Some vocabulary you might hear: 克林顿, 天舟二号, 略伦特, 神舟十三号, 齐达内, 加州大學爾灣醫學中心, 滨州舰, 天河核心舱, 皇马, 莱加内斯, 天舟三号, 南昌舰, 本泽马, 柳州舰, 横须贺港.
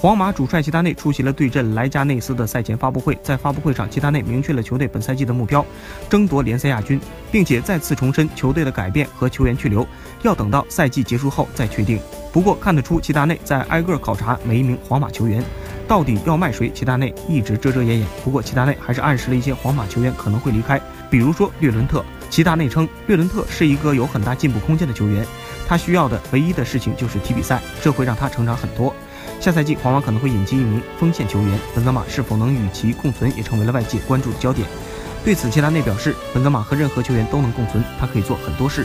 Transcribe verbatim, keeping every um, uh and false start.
皇马主帅齐达内出席了对阵莱加内斯的赛前发布会，在发布会上，齐达内明确了球队本赛季的目标，争夺联赛亚军，并且再次重申球队的改变和球员去留要等到赛季结束后再确定。不过看得出，齐达内在挨个考察每一名皇马球员，到底要卖谁，齐达内一直遮遮掩掩。不过齐达内还是暗示了一些皇马球员可能会离开，比如说略伦特。齐达内称，略伦特是一个有很大进步空间的球员，他需要的唯一的事情就是踢比赛，这会让他成长很多。 下赛季，皇马可能会引进一名锋线球员，本泽马是否能与其共存，也成为了外界关注的焦点。对此，齐达内表示，本泽马和任何球员都能共存，他可以做很多事。